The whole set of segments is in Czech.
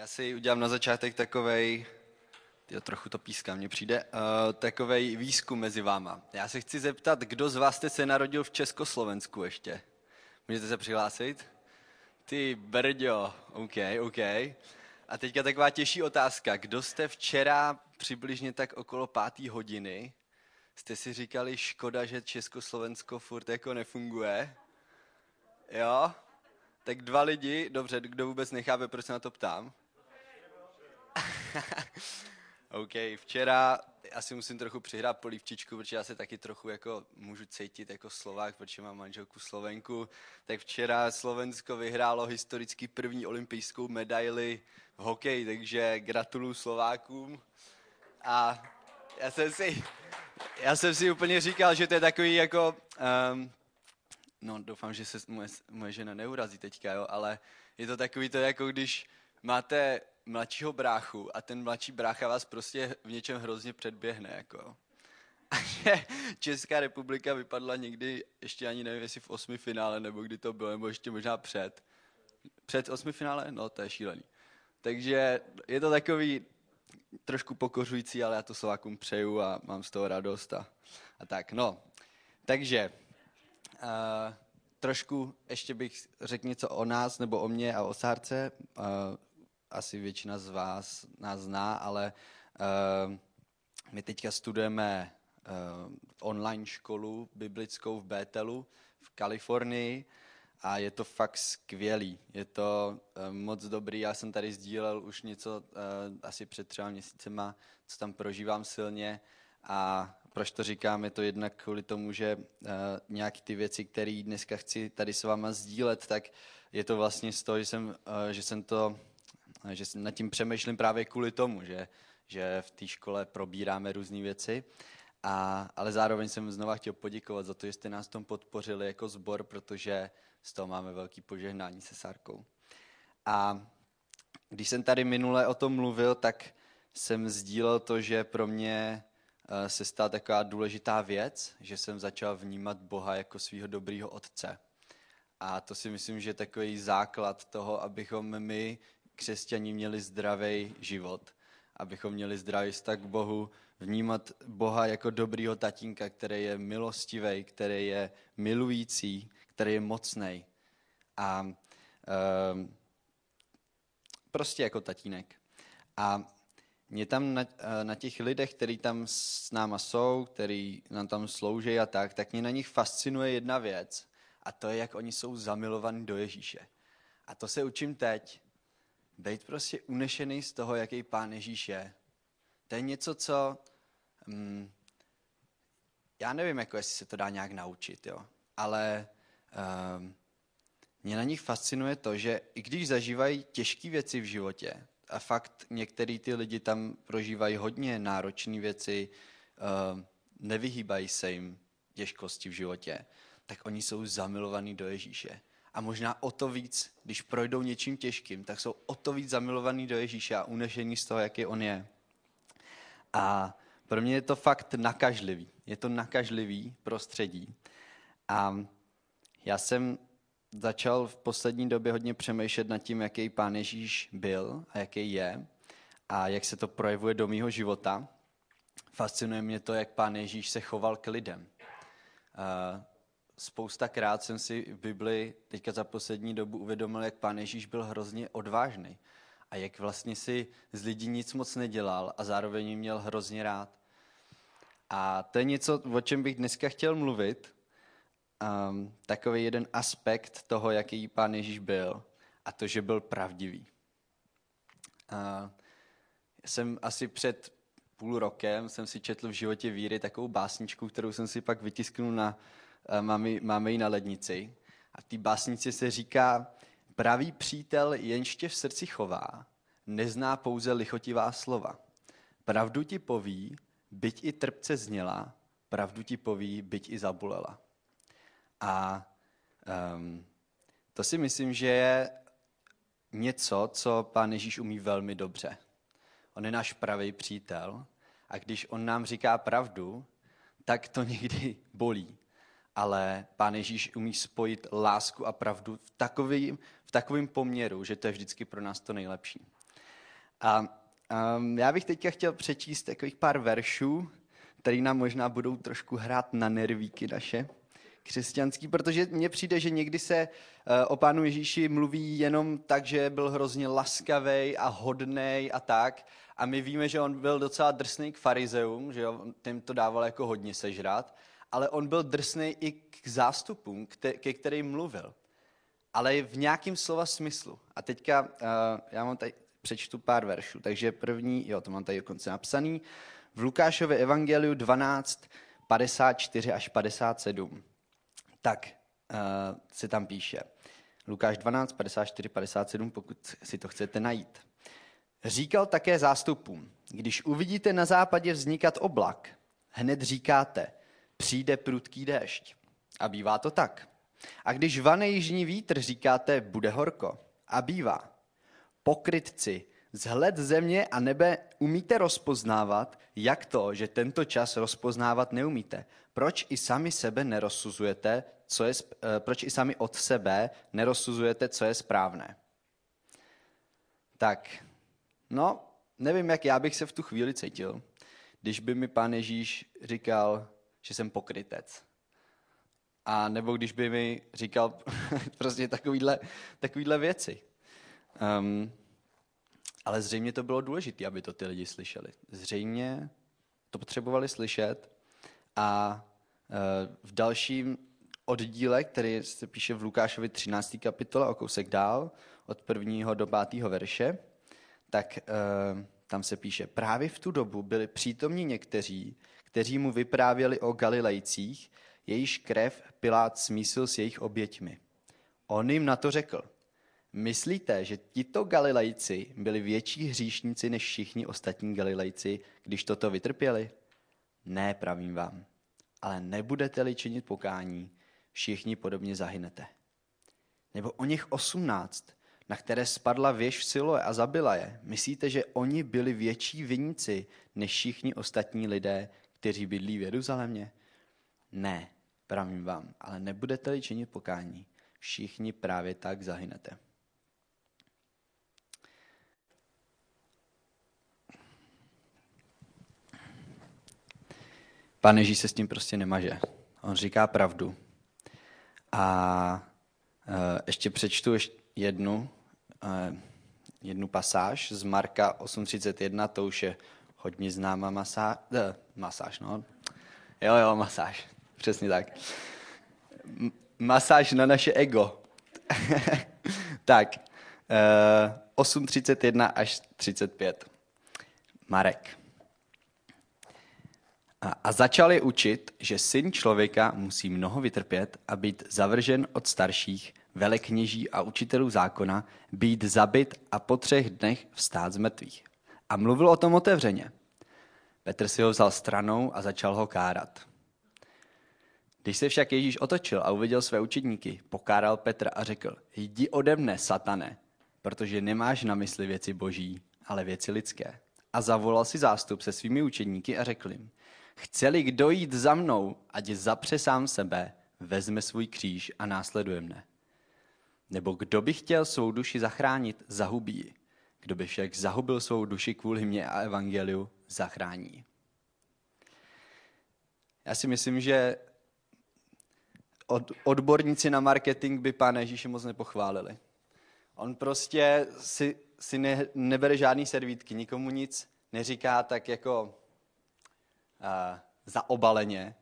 Já si udělám na začátek takovej, já trochu to pískám, mně přijde, takovej výzkum mezi váma. Já se chci zeptat, kdo z vás jste se narodil v Československu ještě? Můžete se přihlásit? Ty brďo, OK. A teďka taková těžší otázka. Kdo jste včera přibližně tak okolo 5:00 jste si říkali, škoda, že Československo furt jako nefunguje? Jo? Tak 2 lidi, dobře, kdo vůbec nechápe, proč se na to ptám? OK, včera asi musím trochu přihrát polívčičku, protože já se taky trochu jako můžu cítit jako Slovák, protože mám manželku Slovenku. Tak včera Slovensko vyhrálo historicky první olympijskou medaili v hokeji, takže gratuluju Slovákům. A já jsem si úplně říkal, že to je takový jako... No, doufám, že se moje žena neurazí teďka, jo, ale je to takový to, jako když máte mladšího bráchu a ten mladší brácha vás prostě v něčem hrozně předběhne, jako. A že Česká republika vypadla někdy, ještě ani nevím, jestli v 8. finále, nebo kdy to bylo, nebo ještě možná před. Před 8. finále? No, to je šílený. Takže je to takový trošku pokořující, ale já to Slovákům přeju a mám z toho radost a tak, no. Takže... trošku ještě bych řekl něco o nás, nebo o mně a o Sárce. Asi většina z vás nás zná, ale my teďka studujeme online školu biblickou v Bethelu v Kalifornii a je to fakt skvělý. Je to moc dobrý. Já jsem tady sdílel už něco asi před 3 měsícema, co tam prožívám silně. A proč to říkám, je to jednak kvůli tomu, že nějak ty věci, které dneska chci tady s váma sdílet, tak je to vlastně z toho, že nad tím přemýšlím právě kvůli tomu, že v té škole probíráme různé věci. Ale zároveň jsem znova chtěl poděkovat za to, že jste nás v tom podpořili jako sbor, protože z toho máme velký požehnání se Sárkou. A když jsem tady minule o tom mluvil, tak jsem sdílel to, že pro mě se stala taková důležitá věc, že jsem začal vnímat Boha jako svého dobrýho otce. A to si myslím, že je takový základ toho, abychom my, křesťani, měli zdravý život, abychom měli zdravý vztah k Bohu, vnímat Boha jako dobrýho tatínka, který je milostivý, který je milující, který je mocnej. A prostě jako tatínek. A mě tam na těch lidech, který tam s náma jsou, který nám tam slouží a tak mě na nich fascinuje jedna věc. A to je, jak oni jsou zamilovaní do Ježíše. A to se učím teď. Bejt prostě unešený z toho, jaký Pán Ježíš je. To je něco, co... já nevím, jako jestli se to dá nějak naučit, jo. Ale mě na nich fascinuje to, že i když zažívají těžké věci v životě, a fakt některý ty lidi tam prožívají hodně náročné věci, nevyhýbají se jim těžkosti v životě, tak oni jsou zamilovaní do Ježíše. A možná o to víc, když projdou něčím těžkým, tak jsou o to víc zamilovaní do Ježíše a unešení z toho, jaký on je. A pro mě je to fakt nakažlivý. Je to nakažlivý prostředí. A já jsem začal v poslední době hodně přemýšlet nad tím, jaký Pán Ježíš byl a jaký je a jak se to projevuje do mýho života. Fascinuje mě to, jak Pán Ježíš se choval k lidem. Spoustakrát jsem si v Bibli teďka za poslední dobu uvědomil, jak Pán Ježíš byl hrozně odvážný a jak vlastně si z lidí nic moc nedělal a zároveň jim měl hrozně rád. A to je něco, o čem bych dneska chtěl mluvit, takový jeden aspekt toho, jaký Pán Ježíš byl, a to, že byl pravdivý. Jsem asi před půl rokem jsem si četl v životě víry takovou básničku, kterou jsem si pak vytisknul máme ji na lednici. A v té básnici se říká, pravý přítel jenž tě v srdci chová, nezná pouze lichotivá slova. Pravdu ti poví, byť i trpce zněla, pravdu ti poví, byť i zabolela. A to si myslím, že je něco, co Pán Ježíš umí velmi dobře. On je náš pravý přítel a když on nám říká pravdu, tak to někdy bolí. Ale Pán Ježíš umí spojit lásku a pravdu v takovém poměru, že to je vždycky pro nás to nejlepší. A já bych teďka chtěl přečíst takových pár veršů, které nám možná budou trošku hrát na nervíky naše křesťanský, protože mně přijde, že někdy se o Pánu Ježíši mluví jenom tak, že byl hrozně laskavý a hodnej a tak. A my víme, že on byl docela drsný k farizeům, že tím to dával jako hodně sežrat, ale on byl drsný i k zástupům, ke kterým mluvil. Ale v nějakým slova smyslu. A teďka já mám tady, přečtu pár veršů. Takže první, to mám tady dokonce napsaný, v Lukášově evangeliu 12, 54 až 57. Tak se tam píše. Lukáš 12, 54, 57, pokud si to chcete najít. Říkal také zástupům, když uvidíte na západě vznikat oblak, hned říkáte, přijde prudký déšť. A bývá to tak. A když vane jižní vítr, říkáte, bude horko. A bývá. Pokrytci, vzhled země a nebe umíte rozpoznávat, jak to, že tento čas rozpoznávat neumíte. Proč i sami sebe nerozsuzujete, proč i sami od sebe nerozsuzujete, co je správné? Tak, nevím, jak já bych se v tu chvíli cítil, když by mi Pán Ježíš říkal, že jsem pokrytec. A nebo když by mi říkal prostě takovýhle věci. Ale zřejmě to bylo důležité, aby to ty lidi slyšeli. Zřejmě to potřebovali slyšet. A v dalším oddíle, který se píše v Lukášovi 13. kapitole, o kousek dál, od 1. do 5. verše, tak tam se píše, právě v tu dobu byli přítomní někteří, kteří mu vyprávěli o Galilejcích, jejíž krev Pilát smísil s jejich oběťmi. On jim na to řekl, myslíte, že tito Galilejci byli větší hříšníci než všichni ostatní Galilejci, když toto vytrpěli? Ne, pravím vám, ale nebudete-li činit pokání, všichni podobně zahynete. Nebo o něch 18, na které spadla věž v Siloé a zabila je, myslíte, že oni byli větší viníci než všichni ostatní lidé, kteří bydlí v Jeruzalémě? Ne, pravím vám, ale nebudete-li činit pokání, všichni právě tak zahynete. Pán Ježíš se s tím prostě nemaže. On říká pravdu. A ještě přečtu jednu pasáž z Marka 8.31, to už je hodně známá masáž. Přesně tak. Masáž na naše ego. Tak, 8.31 až 35. Marek. A začali učit, že syn člověka musí mnoho vytrpět a být zavržen od starších, velekněží a učitelů zákona, být zabit a po 3 dnech vstát z mrtvých. A mluvil o tom otevřeně. Petr si ho vzal stranou a začal ho kárat. Když se však Ježíš otočil a uviděl své učedníky, pokáral Petra a řekl, jdi ode mne, satane, protože nemáš na mysli věci boží, ale věci lidské. A zavolal si zástup se svými učedníky a řekl jim, chce-li kdo jít za mnou, ať zapře sám sebe, vezme svůj kříž a následuje mne. Nebo kdo by chtěl svou duši zachránit, zahubí ji. Kdo by však zahubil svou duši kvůli mně a evangeliu, zachrání ji. Já si myslím, že odborníci na marketing by Pána Ježíše moc nepochválili. On prostě si nebere žádný servítky, nikomu nic neříká tak jako zaobaleně,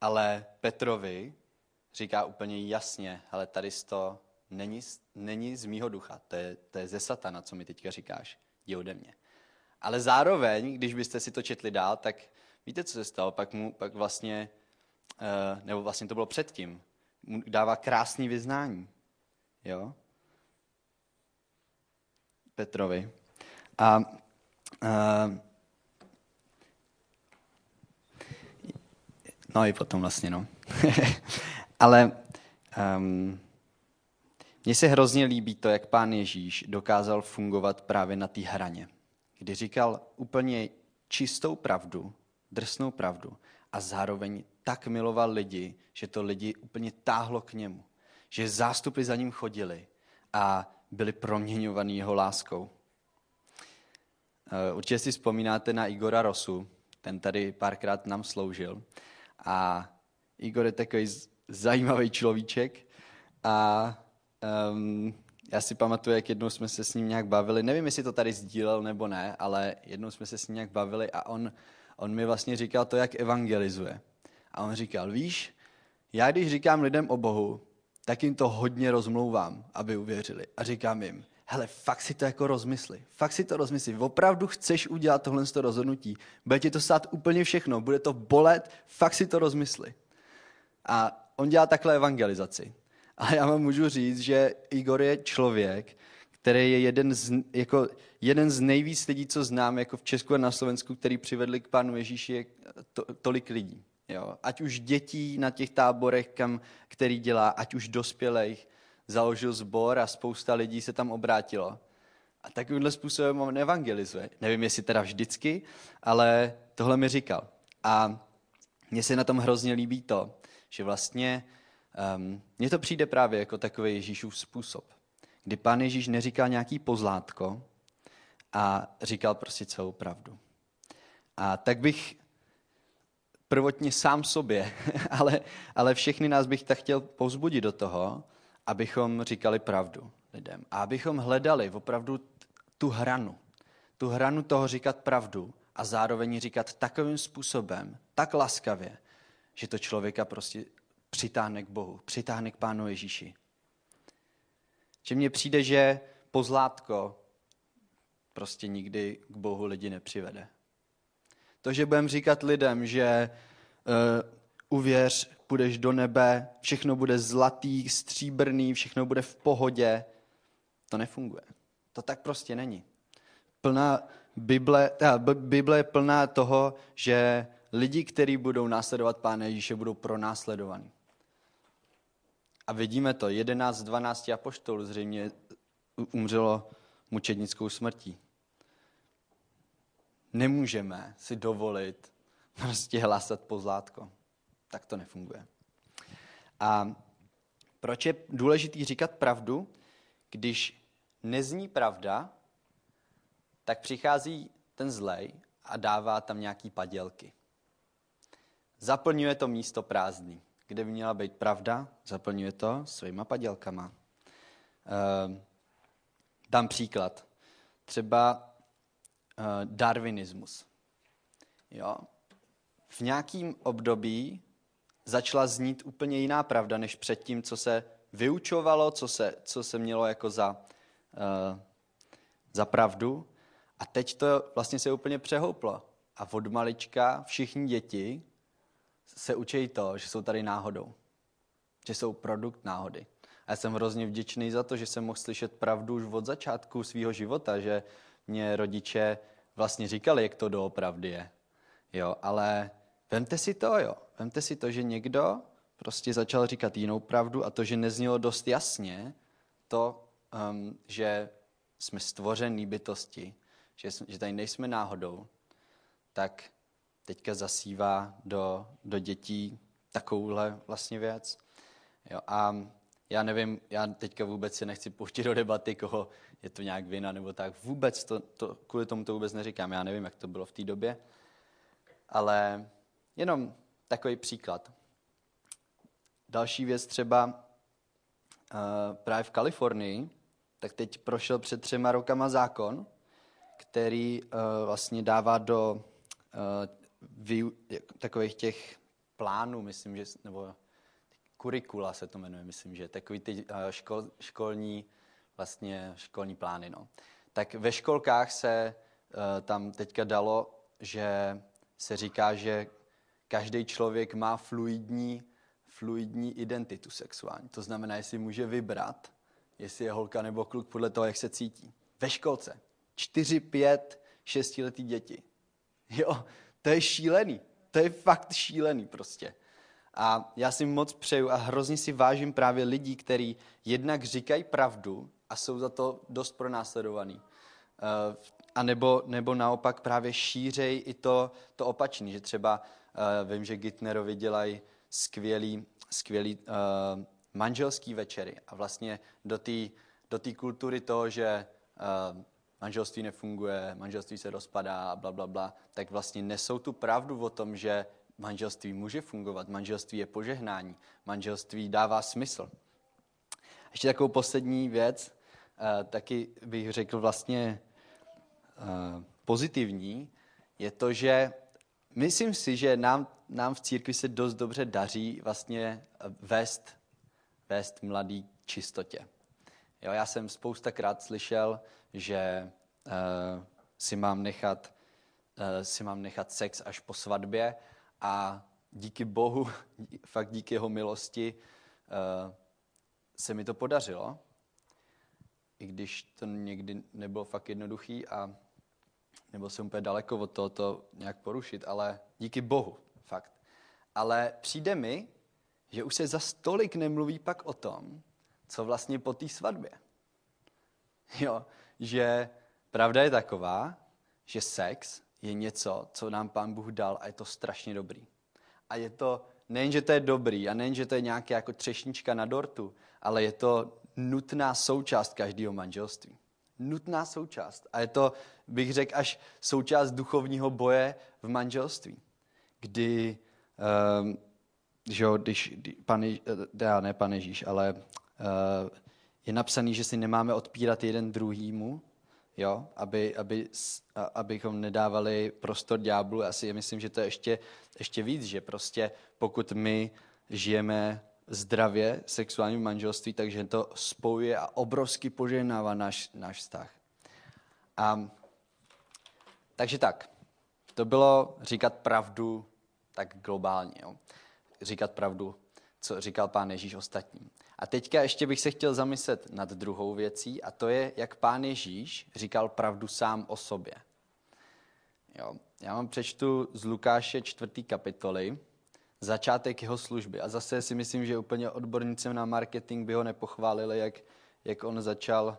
ale Petrovi říká úplně jasně, hele, tady to není z mýho ducha, to je ze satana, co mi teďka říkáš, jdi ode mě. Ale zároveň, když byste si to četli dál, tak víte, co se stalo, pak vlastně, nebo vlastně to bylo předtím, mu dává krásný vyznání, jo, Petrovi. A i potom vlastně, Ale mně se hrozně líbí to, jak Pán Ježíš dokázal fungovat právě na té hraně, kdy říkal úplně čistou pravdu, drsnou pravdu a zároveň tak miloval lidi, že to lidi úplně táhlo k němu, že zástupy za ním chodili a byli proměňovaní jeho láskou. Určitě si vzpomínáte na Igora Rosu, ten tady párkrát nám sloužil. A Igor je takový zajímavý človíček a já si pamatuju, jak jednou jsme se s ním nějak bavili, nevím, jestli to tady sdílel nebo ne, ale jednou jsme se s ním nějak bavili a on mi vlastně říkal to, jak evangelizuje. A on říkal, víš, já když říkám lidem o Bohu, tak jim to hodně rozmlouvám, aby uvěřili. A říkám jim, hele, fakt si to jako rozmysli. Fakt si to rozmysli. Opravdu chceš udělat tohle rozhodnutí. Bude ti to stát úplně všechno. Bude to bolet. Fakt si to rozmysli. A on dělá takhle evangelizaci. A já vám můžu říct, že Igor je člověk, který je jeden z nejvíc lidí, co znám jako v Česku a na Slovensku, který přivedli k Pánu Ježíši tolik lidí. Jo? Ať už dětí na těch táborech, který dělá, ať už dospělých, založil sbor a spousta lidí se tam obrátilo. A takovýmhle způsobem on evangelizuje. Nevím, jestli teda vždycky, ale tohle mi říkal. A mně se na tom hrozně líbí to, že vlastně mně to přijde právě jako takový Ježíšův způsob, kdy Pán Ježíš neříkal nějaký pozlátko a říkal prostě celou pravdu. A tak bych prvotně sám sobě, ale všechny nás bych tak chtěl povzbudit do toho, abychom říkali pravdu lidem a abychom hledali opravdu tu hranu toho říkat pravdu a zároveň říkat takovým způsobem, tak laskavě, že to člověka prostě přitáhne k Bohu, přitáhne k Pánu Ježíši. Že mně přijde, že pozlátko prostě nikdy k Bohu lidi nepřivede. To, že budeme říkat lidem, že uvěř, půjdeš do nebe, všechno bude zlatý, stříbrný, všechno bude v pohodě, to nefunguje. To tak prostě není. Bible je plná toho, že lidi, kteří budou následovat Pána Ježíše, budou pronásledovaní. A vidíme to, 11 z 12 apoštolů zřejmě umřelo mučednickou smrtí. Nemůžeme si dovolit prostě hlásat pozlátko. Tak to nefunguje. A proč je důležitý říkat pravdu? Když nezní pravda, tak přichází ten zlej a dává tam nějaký padělky. Zaplňuje to místo prázdný, kde by měla být pravda, zaplňuje to svýma padělkama. Dám příklad. Třeba darwinismus. Jo? V nějakém období začala znít úplně jiná pravda, než předtím, co se vyučovalo, co se mělo jako za pravdu. A teď to vlastně se úplně přehouplo. A od malička všichni děti se učí to, že jsou tady náhodou. Že jsou produkt náhody. A já jsem hrozně vděčný za to, že jsem mohl slyšet pravdu už od začátku svého života, že mě rodiče vlastně říkali, jak to doopravdy je. Jo, ale vemte si to, že někdo prostě začal říkat jinou pravdu a to, že neznělo dost jasně to, že jsme stvořený bytosti, že tady nejsme náhodou, tak teďka zasívá do dětí takovouhle vlastně věc. Jo, a já nevím, já teďka vůbec se nechci pouštět do debaty, koho je to nějak vina nebo tak. Vůbec to kvůli tomu to vůbec neříkám. Já nevím, jak to bylo v té době. Ale jenom takový příklad. Další věc třeba právě v Kalifornii, tak teď prošel před 3 rokama zákon, který vlastně dává do takových těch plánů, myslím, že, nebo kurikula se to jmenuje, myslím, že takový ty školní plány. No. Tak ve školkách se tam teďka dalo, že se říká, že každý člověk má fluidní identitu sexuální. To znamená, jestli může vybrat, jestli je holka nebo kluk podle toho, jak se cítí. Ve školce. 4, 5, 6letý děti. Jo, to je šílený. To je fakt šílený prostě. A já si moc přeju a hrozně si vážím právě lidí, kteří jednak říkají pravdu a jsou za to dost pronásledovaní. A nebo naopak právě šířej i to opačný, že třeba vím, že Gitnerovi dělají skvělý manželský večery a vlastně do té kultury toho, že manželství nefunguje, manželství se rozpadá a blablabla, tak vlastně nesou tu pravdu o tom, že manželství může fungovat, manželství je požehnání, manželství dává smysl. Ještě takovou poslední věc, taky bych řekl vlastně pozitivní, je to, že myslím si, že nám v církvi se dost dobře daří vlastně vést mladý k čistotě. Jo, já jsem spoustakrát slyšel, že si mám nechat sex až po svatbě a díky Bohu, fakt díky jeho milosti, se mi to podařilo, i když to někdy nebylo fakt jednoduchý a nebyl jsem úplně daleko od toho to nějak porušit, ale díky Bohu, fakt. Ale přijde mi, že už se zas tolik nemluví pak o tom, co vlastně po té svatbě. Jo, že pravda je taková, že sex je něco, co nám Pán Bůh dal a je to strašně dobrý. A je to, nejen, že to je dobrý a nejen, že to je nějaká jako třešnička na dortu, ale je to nutná součást každého manželství. Nutná součást. A je to, bych řekl, až součást duchovního boje v manželství. Kdy, že jo, je napsaný, že si nemáme odpírat jeden druhýmu, jo, abychom nedávali prostor ďáblu. Já si myslím, že to je ještě víc, že prostě pokud my žijeme zdravě sexuální manželství, takže to spojuje a obrovsky požehnává náš vztah. Takže tak, to bylo říkat pravdu tak globálně, jo. Říkat pravdu, co říkal Pán Ježíš ostatním. A teďka ještě bych se chtěl zamyslet nad druhou věcí, a to je, jak Pán Ježíš říkal pravdu sám o sobě. Jo, já vám přečtu z Lukáše 4. kapitoly, začátek jeho služby. A zase si myslím, že úplně odbornicem na marketing by ho nepochválili, jak on začal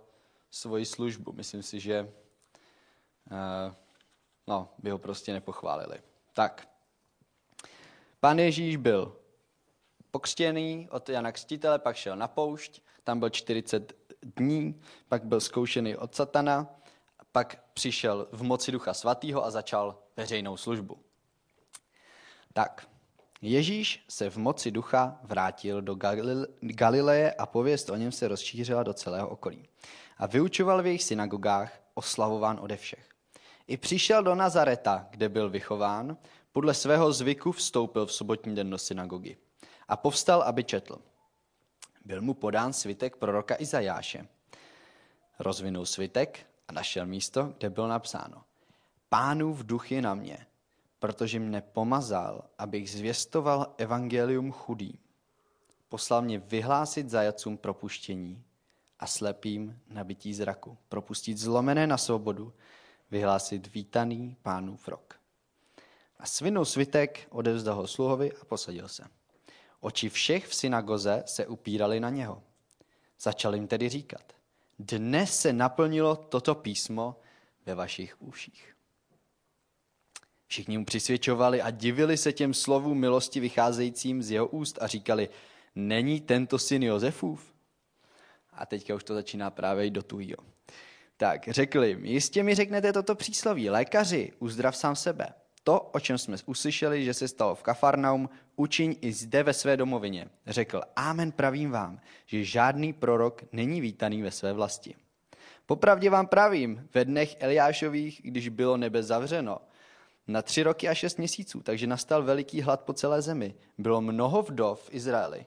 svoji službu. Myslím si, že by ho prostě nepochválili. Tak, Pán Ježíš byl pokřtěný od Jana Křtitele, pak šel na poušť, tam byl 40 dní, pak byl zkoušený od satana, pak přišel v moci Ducha Svatého a začal veřejnou službu. Tak, Ježíš se v moci Ducha vrátil do Galileje a pověst o něm se rozšířila do celého okolí. A vyučoval v jejich synagogách, oslavován ode všech. I přišel do Nazareta, kde byl vychován, podle svého zvyku vstoupil v sobotní den do synagogy a povstal, aby četl. Byl mu podán svitek proroka Izajáše. Rozvinul svitek a našel místo, kde bylo napsáno: Pánův duch je na mě, protože mne pomazal, abych zvěstoval evangelium chudým. Poslal mě vyhlásit zajatcům propuštění a slepým nabití zraku, propustit zlomené na svobodu, vyhlásit vítaný Pánův rok. A svinul svitek, odevzdal ho sluhovi a posadil se. Oči všech v synagoze se upírali na něho. Začal jim tedy říkat: Dnes se naplnilo toto písmo ve vašich uších. Všichni mu přisvědčovali a divili se těm slovům milosti vycházejícím z jeho úst a říkali: Není tento syn Josefův? A teďka už to začíná právě do tuhýho. Tak, řekli jim: Jistě mi řeknete toto přísloví: Lékaři, uzdrav sám sebe. To, o čem jsme uslyšeli, že se stalo v Kafarnaum, učiň i zde ve své domovině. Řekl: Amen, pravím vám, že žádný prorok není vítaný ve své vlasti. Popravdě vám pravím, ve dnech Eliášových, když bylo nebe zavřeno, na 3 roky a 6 měsíců, takže nastal veliký hlad po celé zemi, bylo mnoho vdov v Izraeli.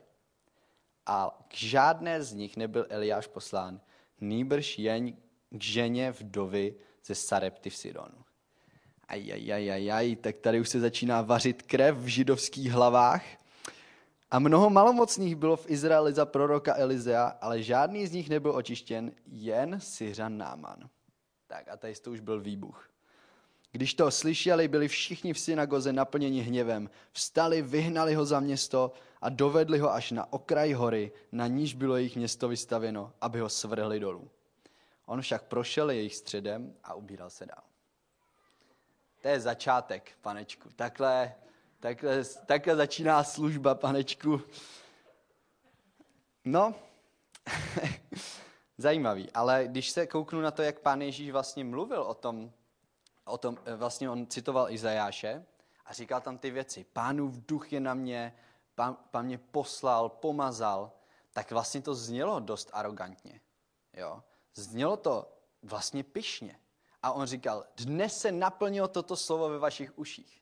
A k žádné z nich nebyl Eliáš poslán, nýbrž jen k ženě vdovy ze Sarepty v Sidonu. Tak tady už se začíná vařit krev v židovských hlavách. A mnoho malomocných bylo v Izraeli za proroka Elizea, ale žádný z nich nebyl očištěn, jen Siřan Náman. Tak a tady to už byl výbuch. Když to slyšeli, byli všichni v synagoze naplněni hněvem. Vstali, vyhnali ho za město a dovedli ho až na okraj hory, na níž bylo jejich město vystavěno, aby ho svrhli dolů. On však prošel jejich středem a ubíral se dál. To je začátek, Panečku. Takhle začíná služba, Panečku. No, zajímavý. Ale když se kouknu na to, jak pán Ježíš vlastně mluvil o tom vlastně on citoval Izajáše a říkal tam ty věci. Pánův duch je na mě, pán mě poslal, pomazal, tak vlastně to znělo dost arrogantně. Jo? Znělo to vlastně pyšně. A on říkal, dnes se naplnilo toto slovo ve vašich uších.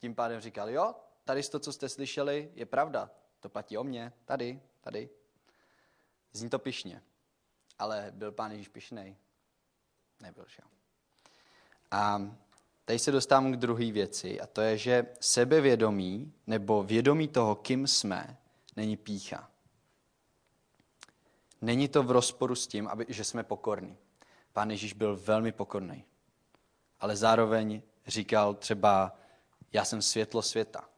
Tím pádem říkal, jo, tady to, co jste slyšeli, je pravda. To platí o mně, tady. Zní to pyšně. Ale byl pán Ježíš pyšnej? Nebyl, že? A tady se dostávám k druhé věci, a to je, že sebevědomí, nebo vědomí toho, kým jsme, není pýcha. Není to v rozporu s tím, že jsme pokorní. Pán Ježíš byl velmi pokorný, ale zároveň říkal třeba, já jsem světlo světa.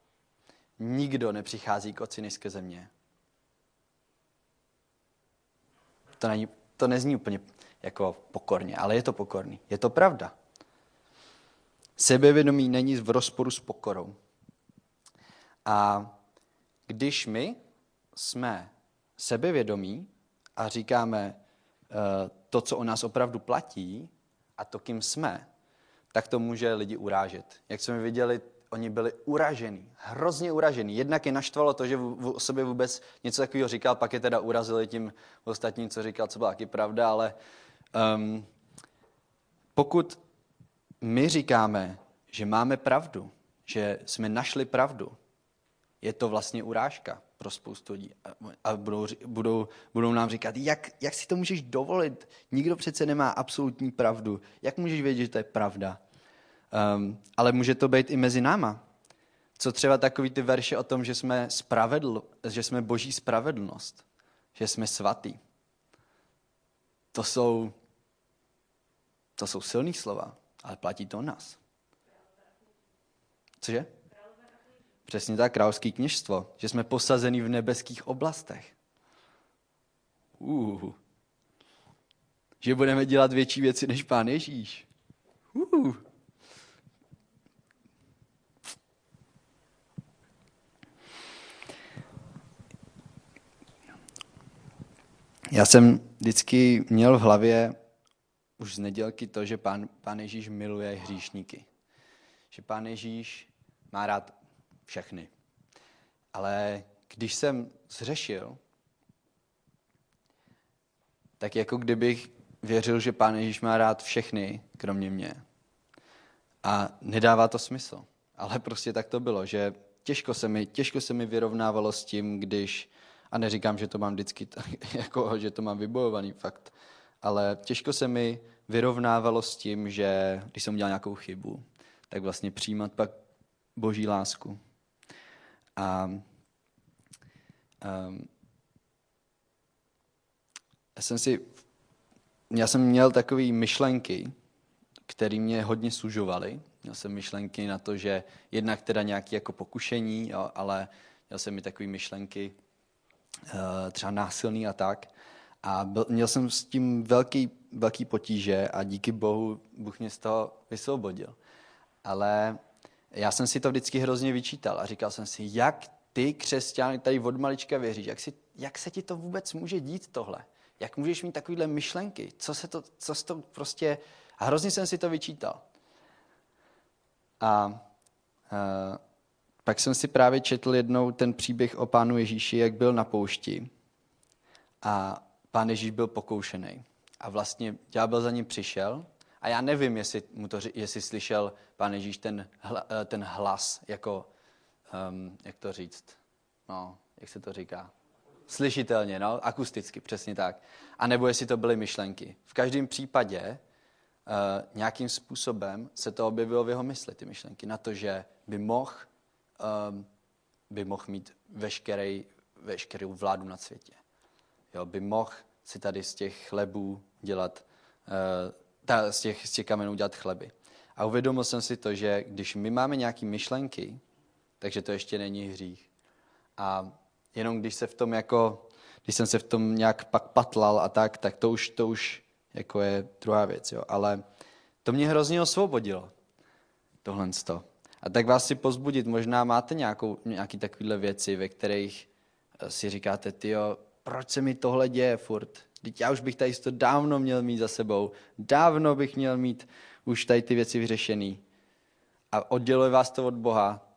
Nikdo nepřichází k otci než skrze mě. To nezní úplně jako pokorně, ale je to pokorný. Je to pravda. Sebevědomí není v rozporu s pokorou. A když my jsme sebevědomí a říkáme to, co o nás opravdu platí a to, kým jsme, tak to může lidi urážet. Jak jsme viděli, oni byli uražení, hrozně uražení. Jednak je naštvalo to, že o sobě vůbec něco takového říkal, pak je teda urazili tím ostatním, co říkal, co byla taky pravda, ale pokud my říkáme, že máme pravdu, že jsme našli pravdu, je to vlastně urážka pro spoustu lidí. A budou nám říkat, jak si to můžeš dovolit? Nikdo přece nemá absolutní pravdu. Jak můžeš vědět, že to je pravda? Ale může to být i mezi náma. Co třeba takový ty verše o tom, že jsme že jsme boží spravedlnost, že jsme svatý. To jsou silný slova, ale platí to o nás. Cože? Přesně tak, královský kněžstvo, že jsme posazení v nebeských oblastech. Že budeme dělat větší věci než pán Ježíš. Já jsem vždycky měl v hlavě už z nedělky to, že pán Ježíš miluje hříšníky. Že pán Ježíš má rád všechny. Ale když jsem zřešil, tak jako kdybych věřil, že pán Ježíš má rád všechny, kromě mě. A nedává to smysl. Ale prostě tak to bylo, že těžko se mi vyrovnávalo s tím, když, a neříkám, že to mám vždycky, jako, že to mám vybojovaný fakt, ale těžko se mi vyrovnávalo s tím, že když jsem udělal nějakou chybu, tak vlastně přijímat pak boží lásku. Já jsem měl takové myšlenky, které mě hodně sužovaly. Měl jsem myšlenky na to, že jednak teda nějaké jako pokušení, jo, ale měl jsem i takové myšlenky třeba násilný a tak. A měl jsem s tím velký potíže a díky Bohu Bůh mě z toho vysvobodil. Ale já jsem si to vždycky hrozně vyčítal a říkal jsem si, jak ty, křesťan, tady od malička věříš, jak se ti to vůbec může dít tohle? Jak můžeš mít takovýhle myšlenky? Co se to prostě... A hrozně jsem si to vyčítal. A pak jsem si právě četl jednou ten příběh o pánu Ježíši, jak byl na poušti. A pán Ježíš byl pokoušený. A vlastně ďábel za ním přišel. A já nevím, jestli slyšel pán Ježíš ten hlas, jako, jak to říct, no, jak se to říká, slyšitelně, no, akusticky, přesně tak. A nebo jestli to byly myšlenky. V každém případě nějakým způsobem se to objevilo v jeho mysli, ty myšlenky, na to, že by mohl mít veškerou vládu na světě. Jo, by mohl si tady z těch chlebů dělat... Z těch kamenů dělat chleby. A uvědomil jsem si to, že když my máme nějaké myšlenky, takže to ještě není hřích. A jenom když jsem se v tom nějak pak patlal a tak to už jako je druhá věc. Jo. Ale to mě hrozně osvobodilo, tohlensto. A tak vás si pozbudit, možná máte nějaké takovéhle věci, ve kterých si říkáte, tyjo, proč se mi tohle děje furt? Vždyť já už bych tady to dávno měl mít za sebou. Dávno bych měl mít už tady ty věci vyřešený. A odděluje vás to od Boha,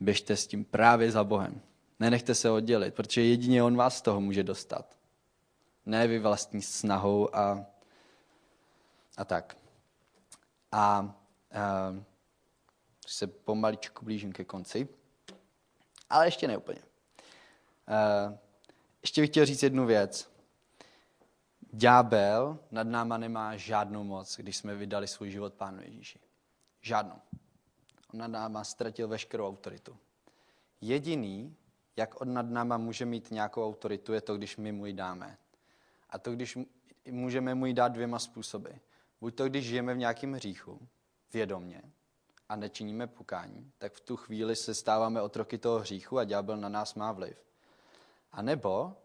běžte s tím právě za Bohem. Nenechte se oddělit, protože jedině on vás z toho může dostat. Ne vy vlastní snahou a tak. A se pomaličku blížím ke konci, ale ještě neúplně. Ještě bych chtěl říct jednu věc. Ďábel nad náma nemá žádnou moc, když jsme vydali svůj život Pánu Ježíši. Žádnou. On nad náma ztratil veškerou autoritu. Jediný, jak on nad náma může mít nějakou autoritu, je to, když my mu ji dáme. A to, když můžeme mu ji dát dvěma způsoby. Buď to, když žijeme v nějakém hříchu, vědomně, a nečiníme pokání, tak v tu chvíli se stáváme otroky toho hříchu a ďábel na nás má vliv. A nebo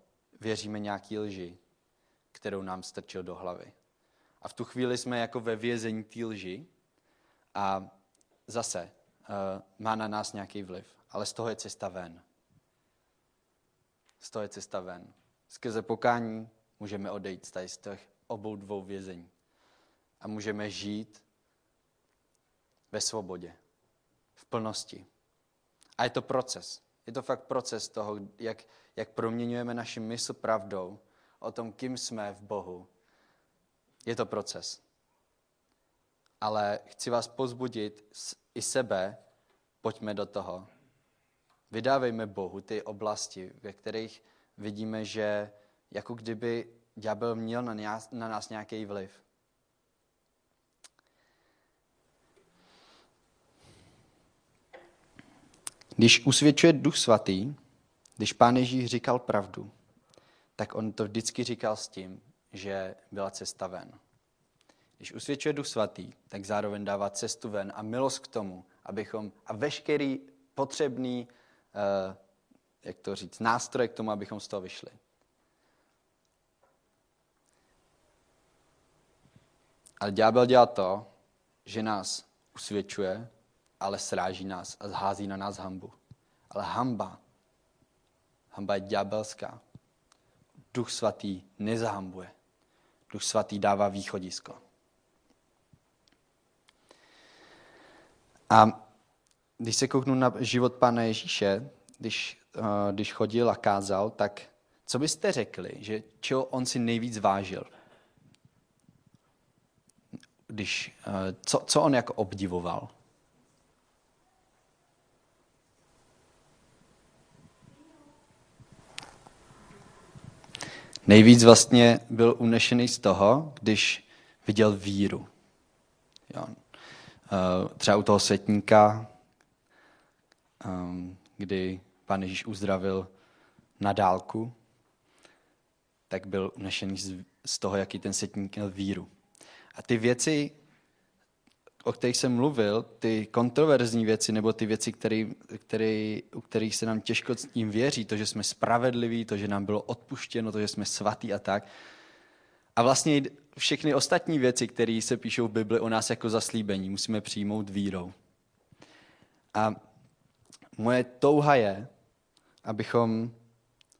věříme nějaký lži, kterou nám strčil do hlavy. A v tu chvíli jsme jako ve vězení té lži a zase má na nás nějaký vliv. Ale z toho je cesta ven. Z toho je cesta ven. Skrze pokání můžeme odejít z těch obou dvou vězení. A můžeme žít ve svobodě, v plnosti. A je to proces. Je to fakt proces toho, jak proměňujeme naši mysl pravdou o tom, kým jsme v Bohu. Je to proces. Ale chci vás pozbudit i sebe, pojďme do toho. Vydávejme Bohu ty oblasti, ve kterých vidíme, že jako kdyby ďábel měl na nás nějaký vliv. Když usvědčuje Duch Svatý, když Pán Ježíš říkal pravdu, tak on to vždycky říkal s tím, že byla cesta ven. Když usvědčuje Duch Svatý, tak zároveň dává cestu ven a milost k tomu, abychom a veškerý potřebný nástroj k tomu, abychom z toho vyšli. Ale ďábel dělá to, že nás usvědčuje, ale sráží nás a zhází na nás hanbu. Ale hanba je ďábelská. Duch Svatý nezahambuje. Duch Svatý dává východisko. A když se kouknu na život Pána Ježíše, když chodil a kázal, tak co byste řekli, že čeho on si nejvíc vážil? Co on jako obdivoval? Nejvíc vlastně byl unešený z toho, když viděl víru. Jo. Třeba u toho setníka, kdy Pán Ježíš uzdravil na dálku, tak byl unešený z toho, jaký ten setník měl víru. A ty věci, o kterých jsem mluvil, ty kontroverzní věci, nebo ty věci, u kterých se nám těžko s tím věří, to, že jsme spravedliví, to, že nám bylo odpuštěno, to, že jsme svatí a tak. A vlastně všechny ostatní věci, které se píšou v Bibli o nás jako zaslíbení, musíme přijmout vírou. A moje touha je, abychom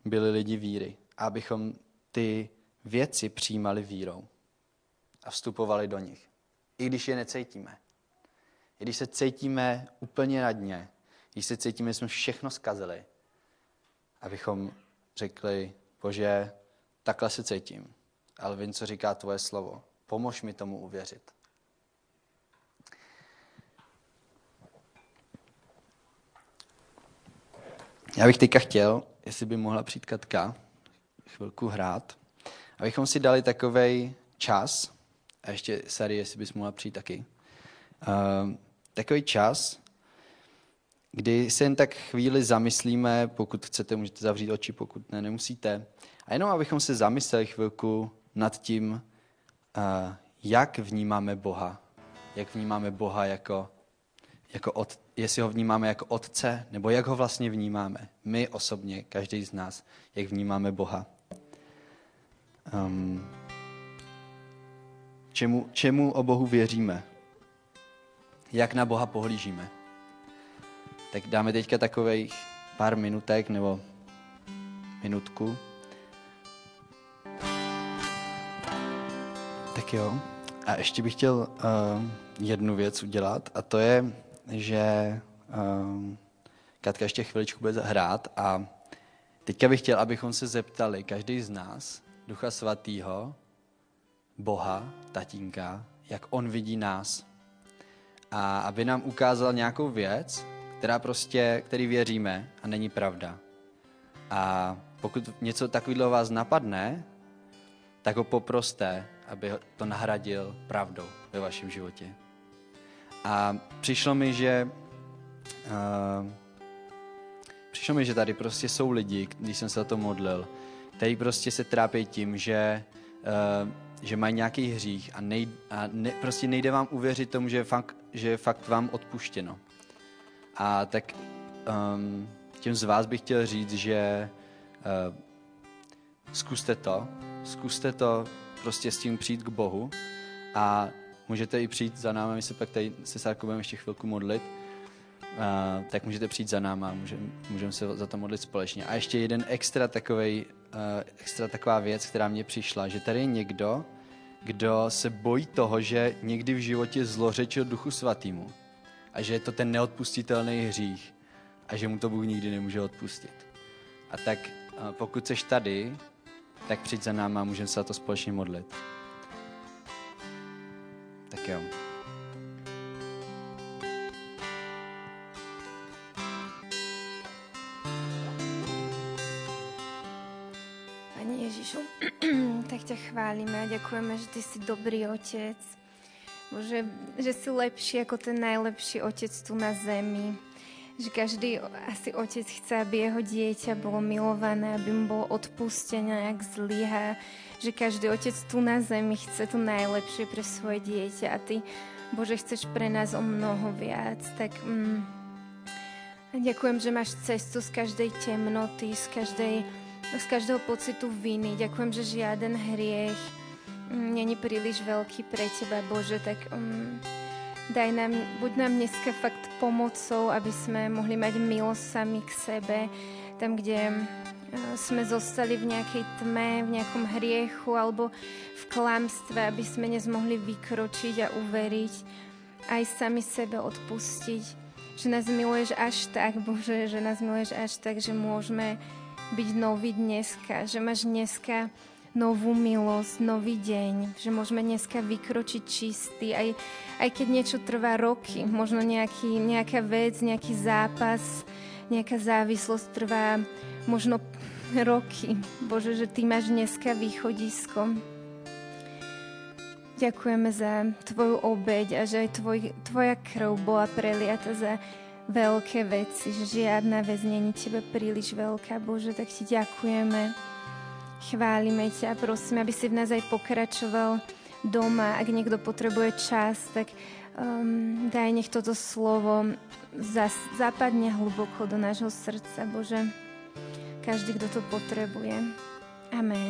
byli lidi víry, abychom ty věci přijímali vírou a vstupovali do nich. I když je necítíme. I když se cítíme úplně na dně, když se cítíme, že jsme všechno zkazili, abychom řekli, Bože, takhle se cítím, ale vím, co říká tvoje slovo. Pomož mi tomu uvěřit. Já bych teďka chtěl, jestli by mohla přijít Katka, chvilku hrát, abychom si dali takovej čas. A ještě, Sari, jestli bys mohla přijít taky. Takový čas, kdy se jen tak chvíli zamyslíme, pokud chcete, můžete zavřít oči, pokud ne, nemusíte. A jenom abychom se zamysleli chvilku nad tím, jak vnímáme Boha. Jak vnímáme Boha jestli ho vnímáme jako otce, nebo jak ho vlastně vnímáme. My osobně, každý z nás, jak vnímáme Boha. Čemu o Bohu věříme? Jak na Boha pohlížíme? Tak dáme teďka takových pár minutek nebo minutku. Tak jo. A ještě bych chtěl jednu věc udělat, a to je, že Katka ještě chviličku bude hrát a teďka bych chtěl, abychom se zeptali, každý z nás, Ducha Svatýho, Boha, Tatínka, jak on vidí nás. A aby nám ukázal nějakou věc, která prostě, který věříme a není pravda. A pokud něco takového vás napadne, tak ho poproste, aby to nahradil pravdou ve vašem životě. A přišlo mi, že tady prostě jsou lidi, když jsem se o to modlil, kteří prostě se trápí tím, že mají nějaký hřích prostě nejde vám uvěřit tomu, že je fakt vám odpuštěno. A tak těm z vás bych chtěl říct, že zkuste to prostě s tím přijít k Bohu a můžete i přijít za náma, my se pak tady se Sárkou budeme ještě chvilku modlit, tak můžete přijít za náma a můžeme se za to modlit společně. A ještě jeden extra taková věc, která mě přišla, že tady je někdo, kdo se bojí toho, že někdy v životě zlořečil Duchu Svatýmu a že je to ten neodpustitelný hřích a že mu to Bůh nikdy nemůže odpustit. A tak pokud seš tady, tak přijď za náma a můžeme se na to společně modlit. Tak jo. Pani Ježišu, tak ťa chválime a ďakujeme, že ty si dobrý otec. Bože, že si lepší ako ten najlepší otec tu na zemi. Že každý asi otec chce, aby jeho dieťa bolo milované, aby mu bolo odpustené, ak zlyhá. Že každý otec tu na zemi chce to najlepšie pre svoje dieťa a ty, Bože, chceš pre nás o mnoho viac. Tak ďakujem, že máš cestu z každej temnoty, z každého pocitu viny. Ďakujem, že žiaden hriech není príliš veľký pre teba, Bože, tak... Buď nám dneska fakt pomocou, aby sme mohli mať milosť sami k sebe, tam, kde sme zostali v nejakej tme, v nejakom hriechu alebo v klamstve, aby sme nezmohli vykročiť a uveriť, aj sami sebe odpustiť, že nás miluješ až tak, Bože, že nás miluješ až tak, že môžeme byť noví dneska, že máš dneska novú milosť, nový deň, že môžeme dneska vykročiť čistý, aj keď niečo trvá roky, možno nejaká vec, nejaký zápas, nejaká závislosť trvá možno roky. Bože, že ty máš dneska východisko. Ďakujeme za tvoju obeť a že aj tvoja krv bola preliata za veľké veci, že žiadna vec není tebe príliš veľká. Bože, tak ti ďakujeme. Chválime ťa a prosím, aby si v nás aj pokračoval doma. Ak niekto potrebuje čas, tak daj nech toto slovo zapadne hlboko do nášho srdca, Bože. Každý, kto to potrebuje. Amen.